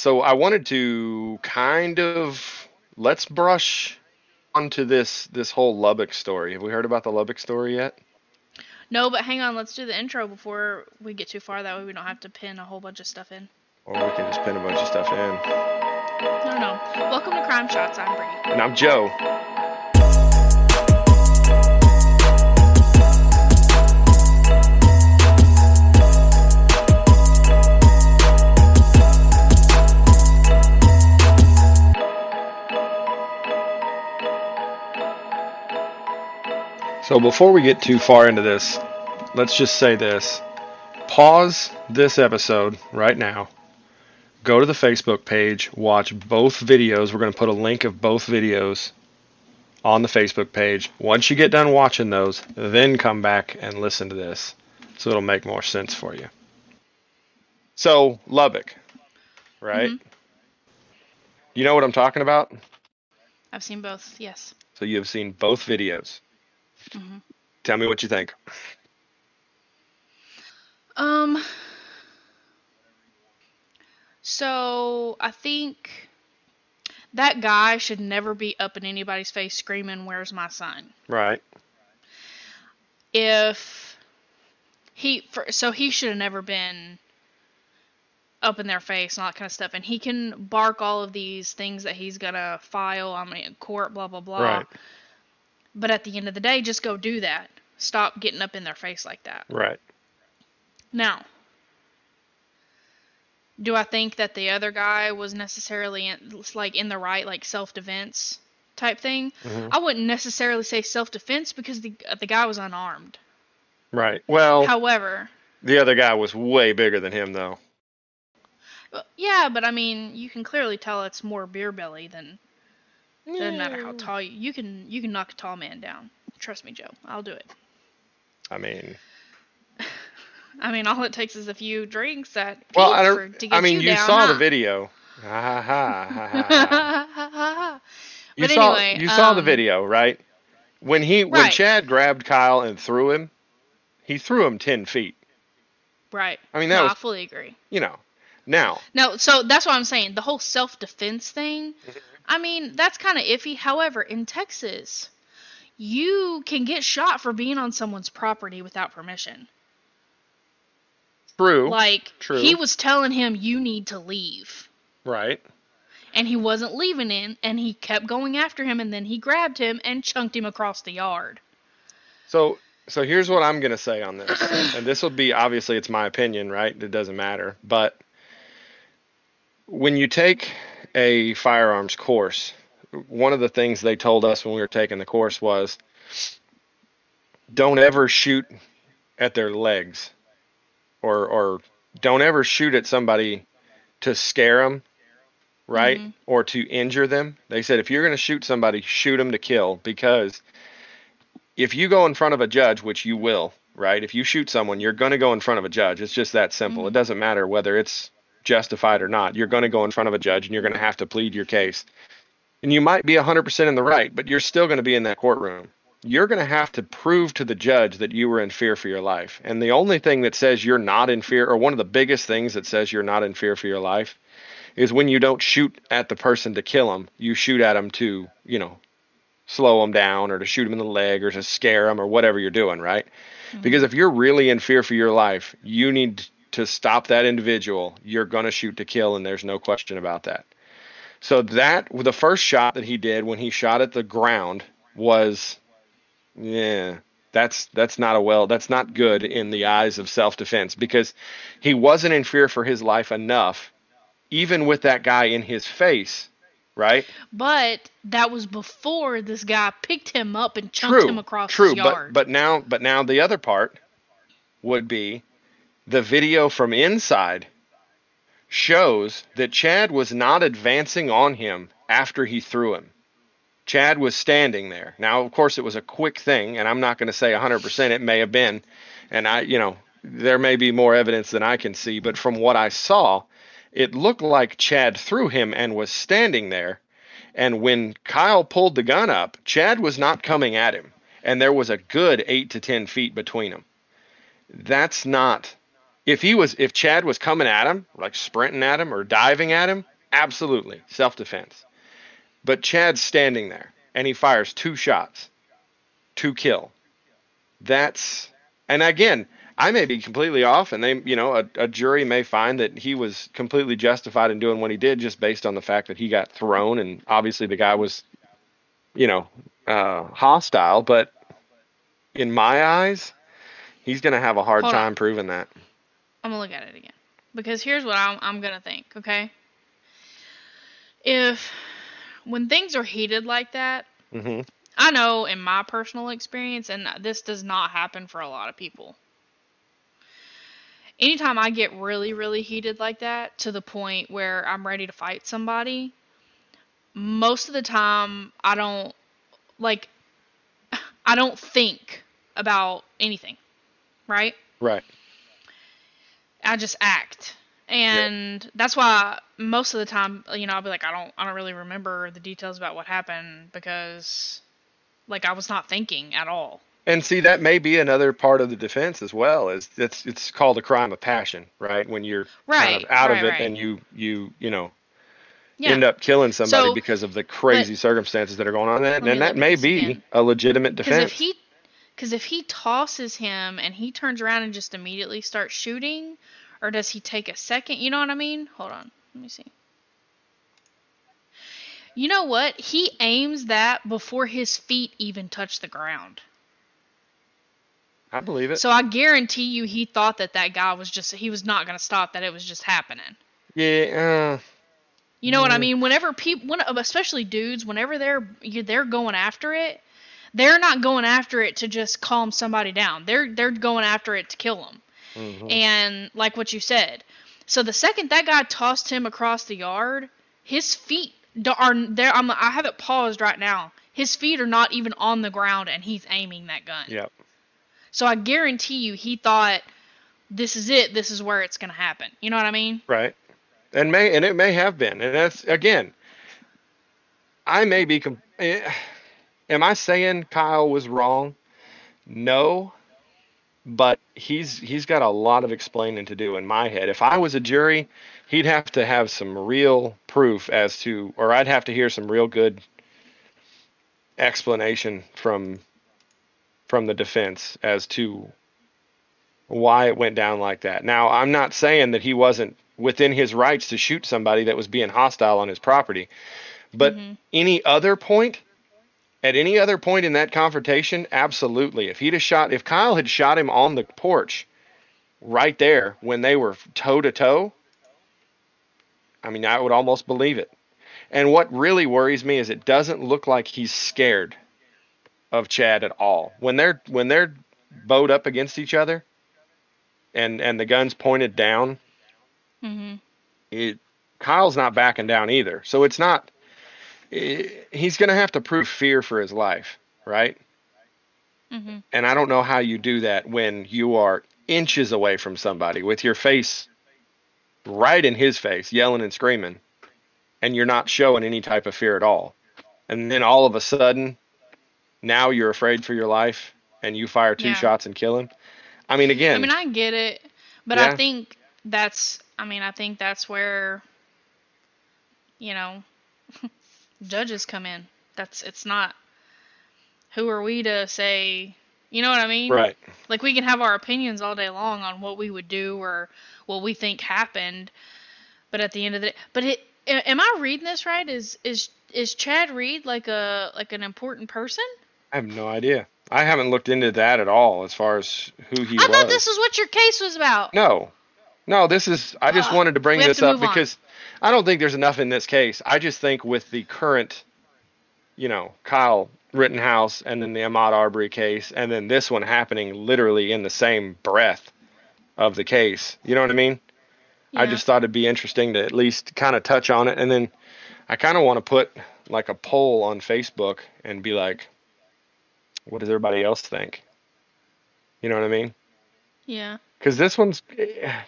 So I wanted to kind of, let's brush onto this whole Lubbock story. Have we heard about the Lubbock story yet? No, but hang on. Let's do the intro before we get too far. That way we don't have to pin a whole bunch of stuff in. Or we can just pin a bunch of stuff in. No. Welcome to Crime Shots. I'm Brittany. And I'm Joe. So before we get too far into this, let's just say this. Pause this episode right now. Go to the Facebook page. Watch both videos. We're going to put a link of both videos on the Facebook page. Once you get done watching those, then come back and listen to this. So it'll make more sense for you. So Lubbock, right? Mm-hmm. You know what I'm talking about? I've seen both, yes. So you have seen both videos. Mm-hmm. Tell me what you think. So I think that guy should never be up in anybody's face screaming, "Where's my son?" Right. So he should have never been up in their face and all that kind of stuff. And he can bark all of these things that he's gonna file in court, blah blah blah. Right. But at the end of the day, just go do that. Stop getting up in their face like that. Right. Now, do I think that the other guy was necessarily in the right, self-defense type thing? Mm-hmm. I wouldn't necessarily say self-defense because the guy was unarmed. Right. Well, however, the other guy was way bigger than him, though. Yeah, but you can clearly tell it's more beer belly than... Doesn't matter how tall you can knock a tall man down. Trust me, Joe. I'll do it. All it takes is a few drinks to get you down. You saw the video. Ha ha ha ha. You saw the video, right? When Chad grabbed Kyle and threw him, he threw him 10 feet. Right. I fully agree. Now. So that's what I'm saying. The whole self-defense thing. That's kind of iffy. However, in Texas, you can get shot for being on someone's property without permission. True. True. He was telling him, you need to leave. Right. And he wasn't leaving and he kept going after him, and then he grabbed him and chunked him across the yard. So here's what I'm going to say on this. And this will be, obviously, it's my opinion, right? It doesn't matter. But when you take a firearms course, one of the things they told us when we were taking the course was, don't ever shoot at their legs or don't ever shoot at somebody to scare them, right? Mm-hmm. Or to injure them. They said, if you're going to shoot somebody, shoot them to kill, because if you go in front of a judge, which you will, right? If you shoot someone, you're going to go in front of a judge. It's just that simple. Mm-hmm. It doesn't matter whether it's justified or not. You're going to go in front of a judge and you're going to have to plead your case. And you might be 100% in the right, but you're still going to be in that courtroom. You're going to have to prove to the judge that you were in fear for your life. And the only thing that says you're not in fear, or one of the biggest things that says you're not in fear for your life, is when you don't shoot at the person to kill them, you shoot at them to, slow them down or to shoot them in the leg or to scare them or whatever you're doing, right? Mm-hmm. Because if you're really in fear for your life, you need to stop that individual. You're going to shoot to kill, and there's no question about that. So that, the first shot that he did when he shot at the ground was, that's not good in the eyes of self-defense, because he wasn't in fear for his life enough, even with that guy in his face, right? But that was before this guy picked him up and chunked him across his yard. But now the other part would be, the video from inside shows that Chad was not advancing on him after he threw him. Chad was standing there. Now, of course, it was a quick thing, and I'm not going to say 100%. It may have been, and there may be more evidence than I can see, but from what I saw, it looked like Chad threw him and was standing there, and when Kyle pulled the gun up, Chad was not coming at him, and there was a good 8 to 10 feet between them. That's not If Chad was coming at him, like sprinting at him or diving at him, absolutely self-defense. But Chad's standing there and he fires 2 shots to kill. That's, and again, I may be completely off, and they, you know, a jury may find that he was completely justified in doing what he did just based on the fact that he got thrown, and obviously the guy was, you know, hostile. But in my eyes, he's going to have a hard time proving that. I'm going to look at it again, because here's what I'm going to think, okay? If, when things are heated like that, mm-hmm. I know in my personal experience, and this does not happen for a lot of people, anytime I get really, really heated like that to the point where I'm ready to fight somebody, most of the time I don't think about anything, right? Right. I just act. And yep. That's why most of the time, you know, I'll be like, I don't really remember the details about what happened because, like, I was not thinking at all. And see, that may be another part of the defense as well. Is it's called a crime of passion, right? When you're kind of out of it and you know end up killing somebody because of the crazy circumstances that are going on. And that may be a legitimate defense. Because if he tosses him and he turns around and just immediately starts shooting, or does he take a second? You know what I mean? Hold on, let me see. You know what? He aims that before his feet even touch the ground. I believe it. So I guarantee you he thought that guy was just... He was not going to stop that. It was just happening. Yeah. You know what I mean? Whenever people... especially dudes, whenever they're going after it, they're not going after it to just calm somebody down. They're going after it to kill them. Mm-hmm. And like what you said. So the second that guy tossed him across the yard, his feet are... I have it paused right now. His feet are not even on the ground, and he's aiming that gun. Yep. So I guarantee you he thought, this is it, this is where it's going to happen. You know what I mean? Right. And it may have been. And that's, again, I may be... Am I saying Kyle was wrong? No. But he's got a lot of explaining to do in my head. If I was a jury, he'd have to have some real proof as to... Or I'd have to hear some real good explanation from the defense as to why it went down like that. Now, I'm not saying that he wasn't within his rights to shoot somebody that was being hostile on his property, but mm-hmm. at any other point in that confrontation, absolutely. If Kyle had shot him on the porch right there when they were toe to toe, I mean, I would almost believe it. And what really worries me is it doesn't look like he's scared of Chad at all. When they're bowed up against each other and the gun's pointed down, mm-hmm. Kyle's not backing down either. So it's not... he's going to have to prove fear for his life, right? Mm-hmm. And I don't know how you do that when you are inches away from somebody with your face right in his face, yelling and screaming, and you're not showing any type of fear at all. And then all of a sudden... now you're afraid for your life, and you fire 2 shots and kill him. I mean, again... I mean, I get it, but yeah. I think that's where, you know, judges come in. It's not... who are we to say... You know what I mean? Right. Like, we can have our opinions all day long on what we would do or what we think happened, but at the end of the day... But am I reading this right? Is Chad Reed like an important person? I have no idea. I haven't looked into that at all as far as who he was. I thought this is what your case was about. No, this is... I just wanted to bring this up because I don't think there's enough in this case. I just think with the current, you know, Kyle Rittenhouse and then the Ahmaud Arbery case and then this one happening literally in the same breath of the case. You know what I mean? Yeah. I just thought it'd be interesting to at least kind of touch on it. And then I kind of want to put like a poll on Facebook and be like, what does everybody else think? You know what I mean? Yeah. Because this one's...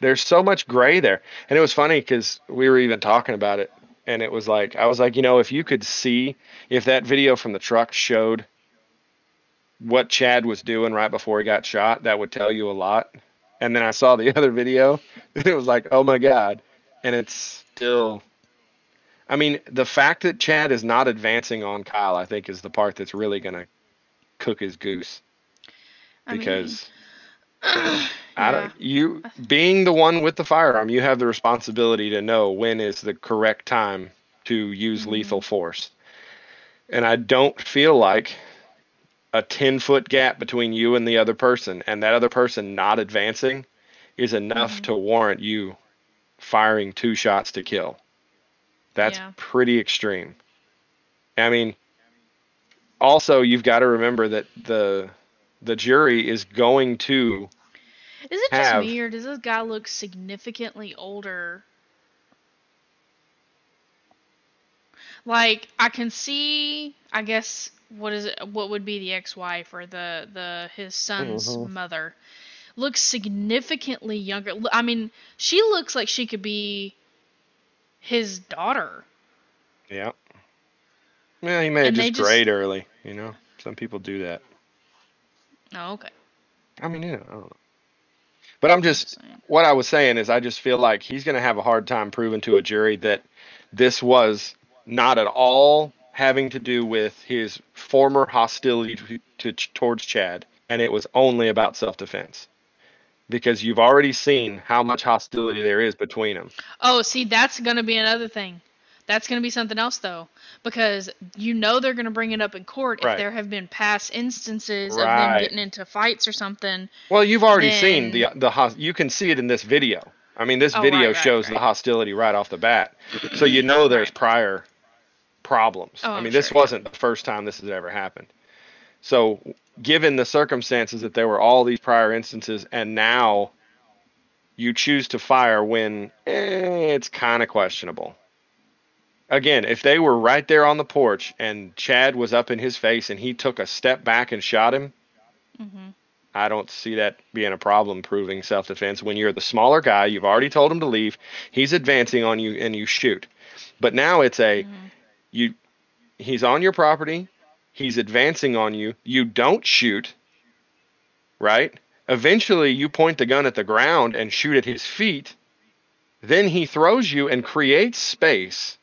there's so much gray there. And it was funny because we were even talking about it. And it was like, I was like, you know, if you could see, if that video from the truck showed what Chad was doing right before he got shot, that would tell you a lot. And then I saw the other video, and it was like, oh, my God. And it's still... I mean, the fact that Chad is not advancing on Kyle, I think, is the part that's really going to cook his goose. Because you being the one with the firearm, you have the responsibility to know when is the correct time to use lethal force. And I don't feel like a 10-foot gap between you and the other person, and that other person not advancing, is enough to warrant you firing 2 shots to kill. That's pretty extreme. I mean, also, you've got to remember that the jury is going to Is it have... just me, or does this guy look significantly older? Like, I can see, I guess, what would be the ex-wife or his son's mother looks significantly younger. I mean, she looks like she could be his daughter. Yeah. Well, he may have just grayed early, you know? Some people do that. Oh, okay. I mean, I don't know. But what I was saying is I just feel like he's going to have a hard time proving to a jury that this was not at all having to do with his former hostility towards Chad, and it was only about self-defense. Because you've already seen how much hostility there is between them. Oh, see, that's going to be another thing. That's going to be something else, though. Because you know they're going to bring it up in court if there have been past instances of them getting into fights or something. Well, you've already seen the you can see it in this video. I mean, this video shows the hostility right off the bat. So you know there's prior problems. Oh, I mean, this wasn't the first time this has ever happened. So, given the circumstances that there were all these prior instances, and now you choose to fire when it's kind of questionable. Again, if they were right there on the porch and Chad was up in his face and he took a step back and shot him, I don't see that being a problem proving self-defense. When you're the smaller guy, you've already told him to leave, he's advancing on you, and you shoot. But now it's he's on your property. He's advancing on you. You don't shoot, right? Eventually, you point the gun at the ground and shoot at his feet. Then he throws you and creates space,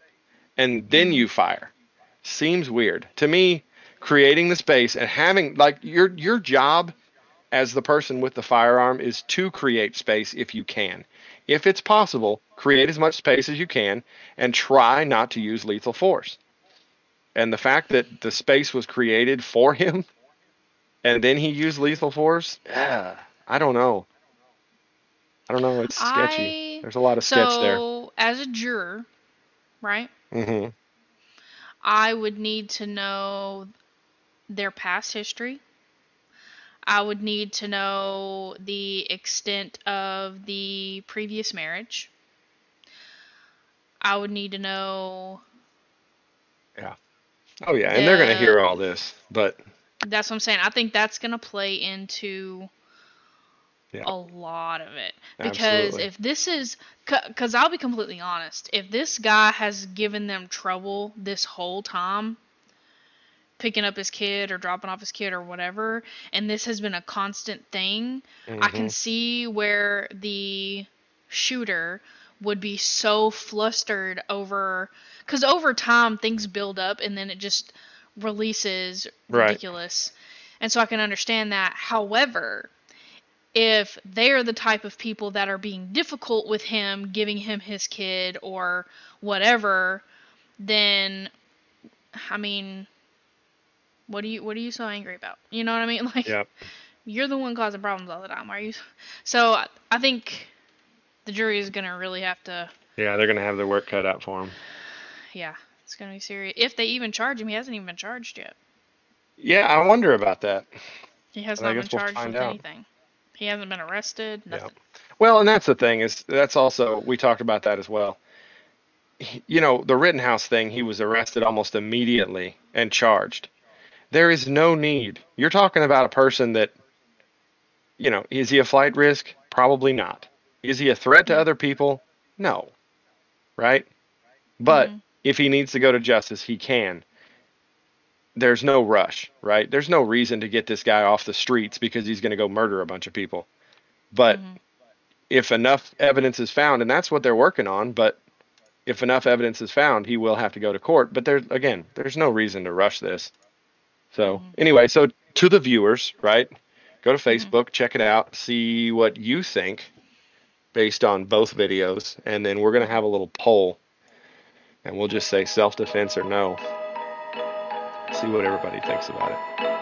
and then you fire. Seems weird. To me, creating the space and having, like, your job as the person with the firearm is to create space if you can. If it's possible, create as much space as you can and try not to use lethal force. And the fact that the space was created for him, and then he used lethal force, I don't know. It's sketchy. There's a lot of sketch there. So, as a juror, right? I would need to know their past history. I would need to know the extent of the previous marriage. I would need to know... Yeah. Oh, yeah, and they're going to hear all this, but... That's what I'm saying. I think that's going to play into a lot of it. Because if this is... Because I'll be completely honest. If this guy has given them trouble this whole time, picking up his kid or dropping off his kid or whatever, and this has been a constant thing, I can see where the shooter would be so flustered over... Because over time, things build up, and then it just releases ridiculous. And so I can understand that. However, if they're the type of people that are being difficult with him, giving him his kid or whatever, then, I mean, what are you so angry about? You know what I mean? Like, you're the one causing problems all the time, are you? So I think the jury is going to really have to... Yeah, they're going to have their work cut out for him. Yeah, it's going to be serious. If they even charge him, he hasn't even been charged yet. Yeah, I wonder about that. He has not been charged with anything. He hasn't been arrested, nothing. Yeah. Well, and that's the thing. That's also, we talked about that as well. You know, the Rittenhouse thing, he was arrested almost immediately and charged. There is no need. You're talking about a person that, you know, is he a flight risk? Probably not. Is he a threat to other people? No. Right? But... If he needs to go to justice, he can. There's no rush, right? There's no reason to get this guy off the streets because he's going to go murder a bunch of people. But if enough evidence is found, and that's what they're working on, but if enough evidence is found, he will have to go to court. But there, again, there's no reason to rush this. So anyway, so to the viewers, right? Go to Facebook, check it out, see what you think based on both videos. And then we're going to have a little poll and we'll just say self-defense or no. See what everybody thinks about it.